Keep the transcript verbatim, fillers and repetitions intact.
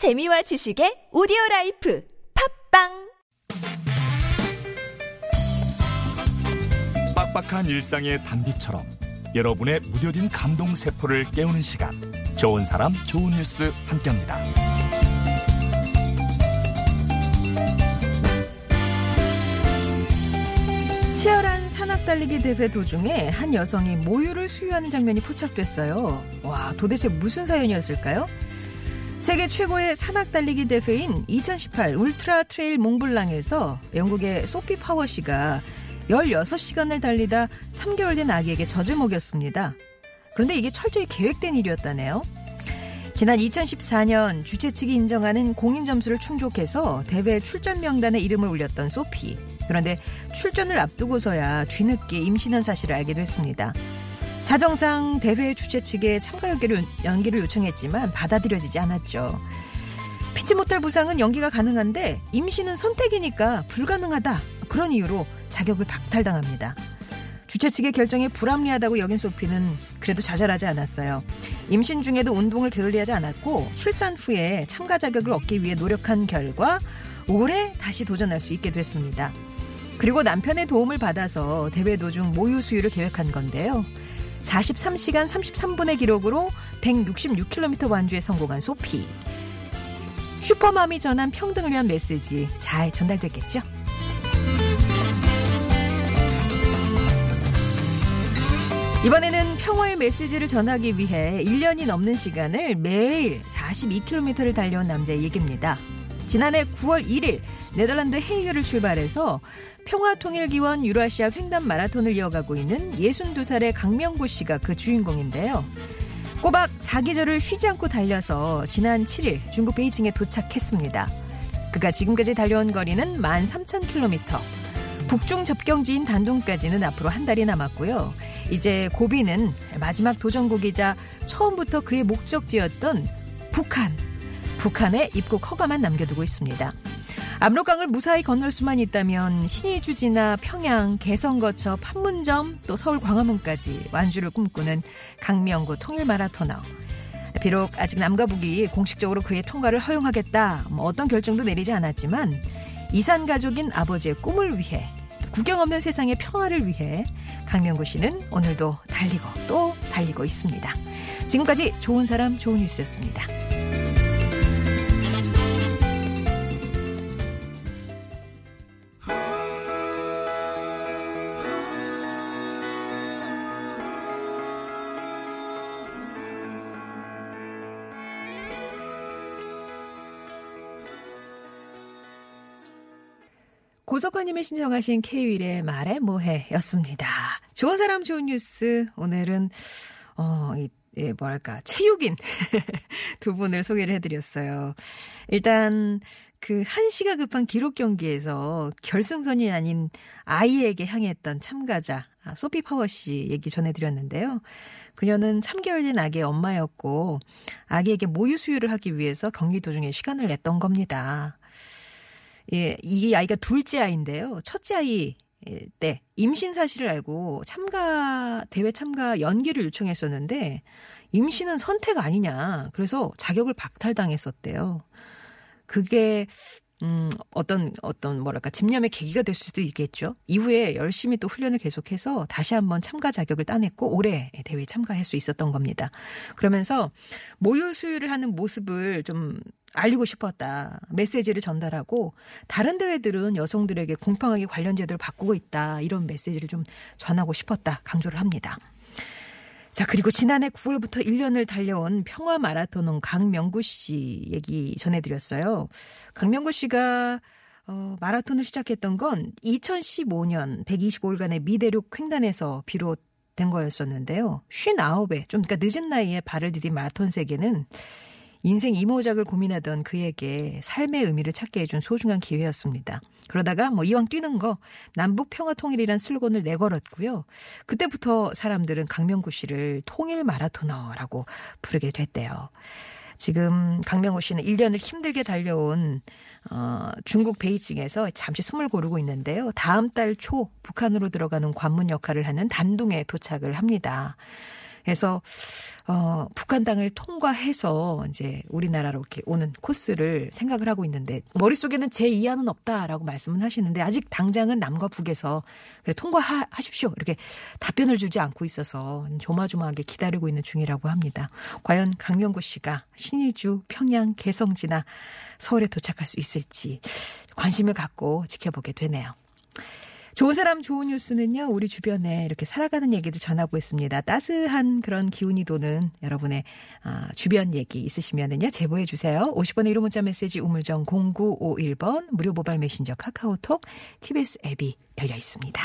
재미와 지식의 오디오라이프 팝빵! 빡빡한 일상의 단비처럼 여러분의 무뎌진 감동 세포를 깨우는 시간, 좋은 사람 좋은 뉴스 함께합니다. 치열한 산악 달리기 대회 도중에 한 여성이 모유를 수유하는 장면이 포착됐어요. 와, 도대체 무슨 사연이었을까요? 세계 최고의 산악 달리기 대회인 이천십팔 울트라 트레일 몽블랑에서 영국의 소피 파워 씨가 열여섯 시간을 달리다 삼 개월 된 아기에게 젖을 먹였습니다. 그런데 이게 철저히 계획된 일이었다네요. 지난 이천십사 년 주최 측이 인정하는 공인 점수를 충족해서 대회 출전 명단에 이름을 올렸던 소피. 그런데 출전을 앞두고서야 뒤늦게 임신한 사실을 알게 됐습니다. 사정상 대회 주최 측에 참가 연기를, 연기를 요청했지만 받아들여지지 않았죠. 피치 못할 부상은 연기가 가능한데 임신은 선택이니까 불가능하다. 그런 이유로 자격을 박탈당합니다. 주최 측의 결정이 불합리하다고 여긴 소피는 그래도 좌절하지 않았어요. 임신 중에도 운동을 게을리하지 않았고 출산 후에 참가 자격을 얻기 위해 노력한 결과 올해 다시 도전할 수 있게 됐습니다. 그리고 남편의 도움을 받아서 대회 도중 모유 수유를 계획한 건데요. 사십삼 시간 삼십삼 분의 기록으로 백육십육 킬로미터 완주에 성공한 소피. 슈퍼맘이 전한 평등을 위한 메시지 잘 전달됐겠죠? 이번에는 평화의 메시지를 전하기 위해 일 년이 넘는 시간을 매일 사십이 킬로미터를 달려온 남자의 얘기입니다. 지난해 구월 일일 네덜란드 헤이그를 출발해서 평화통일기원 유라시아 횡단 마라톤을 이어가고 있는 예순두 살의 강명구 씨가 그 주인공인데요. 꼬박 사계절을 쉬지 않고 달려서 지난 칠일 중국 베이징에 도착했습니다. 그가 지금까지 달려온 거리는 만 삼천 킬로미터. 북중 접경지인 단둥까지는 앞으로 한 달이 남았고요. 이제 고비는 마지막 도전국이자 처음부터 그의 목적지였던 북한. 북한에 입국 허가만 남겨두고 있습니다. 압록강을 무사히 건널 수만 있다면 신의주 지나 평양, 개성 거쳐 판문점, 또 서울 광화문까지 완주를 꿈꾸는 강명구 통일 마라토너. 비록 아직 남과 북이 공식적으로 그의 통과를 허용하겠다, 뭐 어떤 결정도 내리지 않았지만 이산 가족인 아버지의 꿈을 위해, 구경 없는 세상의 평화를 위해 강명구 씨는 오늘도 달리고 또 달리고 있습니다. 지금까지 좋은 사람 좋은 뉴스였습니다. 고석환님이 신청하신 K윌의 말해 뭐해였습니다. 좋은 사람 좋은 뉴스, 오늘은 어, 이, 예, 뭐랄까 체육인 두 분을 소개를 해드렸어요. 일단 그 한시가 급한 기록 경기에서 결승선이 아닌 아이에게 향했던 참가자 소피 파워 씨 얘기 전해드렸는데요. 그녀는 삼 개월 된 아기의 엄마였고 아기에게 모유 수유를 하기 위해서 경기 도중에 시간을 냈던 겁니다. 예, 이 아이가 둘째 아이인데요. 첫째 아이 때 임신 사실을 알고 참가, 대회 참가 연기를 요청했었는데 임신은 선택 아니냐. 그래서 자격을 박탈당했었대요. 그게, 음, 어떤, 어떤, 뭐랄까, 집념의 계기가 될 수도 있겠죠. 이후에 열심히 또 훈련을 계속해서 다시 한번 참가 자격을 따냈고 올해 대회에 참가할 수 있었던 겁니다. 그러면서 모유 수유를 하는 모습을 좀 알리고 싶었다. 메시지를 전달하고 다른 대회들은 여성들에게 공평하게 관련 제도를 바꾸고 있다. 이런 메시지를 좀 전하고 싶었다. 강조를 합니다. 자, 그리고 지난해 구월부터 일 년을 달려온 평화 마라톤 강명구 씨 얘기 전해드렸어요. 강명구 씨가 어, 마라톤을 시작했던 건 이천십오 년 백이십오 일간의 미대륙 횡단에서 비롯된 거였었는데요. 오십구에 좀 그러니까 늦은 나이에 발을 디딘 마라톤 세계는 인생 이모작을 고민하던 그에게 삶의 의미를 찾게 해준 소중한 기회였습니다. 그러다가 뭐 이왕 뛰는 거 남북 평화 통일이란 슬로건을 내걸었고요. 그때부터 사람들은 강명구 씨를 통일 마라토너라고 부르게 됐대요. 지금 강명구 씨는 일 년을 힘들게 달려온 어, 중국 베이징에서 잠시 숨을 고르고 있는데요. 다음 달 초 북한으로 들어가는 관문 역할을 하는 단둥에 도착을 합니다. 그래서 어, 북한 땅을 통과해서 이제 우리나라로 이렇게 오는 코스를 생각을 하고 있는데 머릿속에는 제이안은 없다라고 말씀은 하시는데 아직 당장은 남과 북에서 그래 통과하십시오 이렇게 답변을 주지 않고 있어서 조마조마하게 기다리고 있는 중이라고 합니다. 과연 강명구 씨가 신의주, 평양, 개성 지나 서울에 도착할 수 있을지 관심을 갖고 지켜보게 되네요. 좋은 사람 좋은 뉴스는요. 우리 주변에 이렇게 살아가는 얘기도 전하고 있습니다. 따스한 그런 기운이 도는 여러분의 주변 얘기 있으시면은요. 제보해 주세요. 오십 번의 일 호 문자 메시지 우물정 공구오일 번 무료 모바일 메신저 카카오톡 티비에스 앱이 열려 있습니다.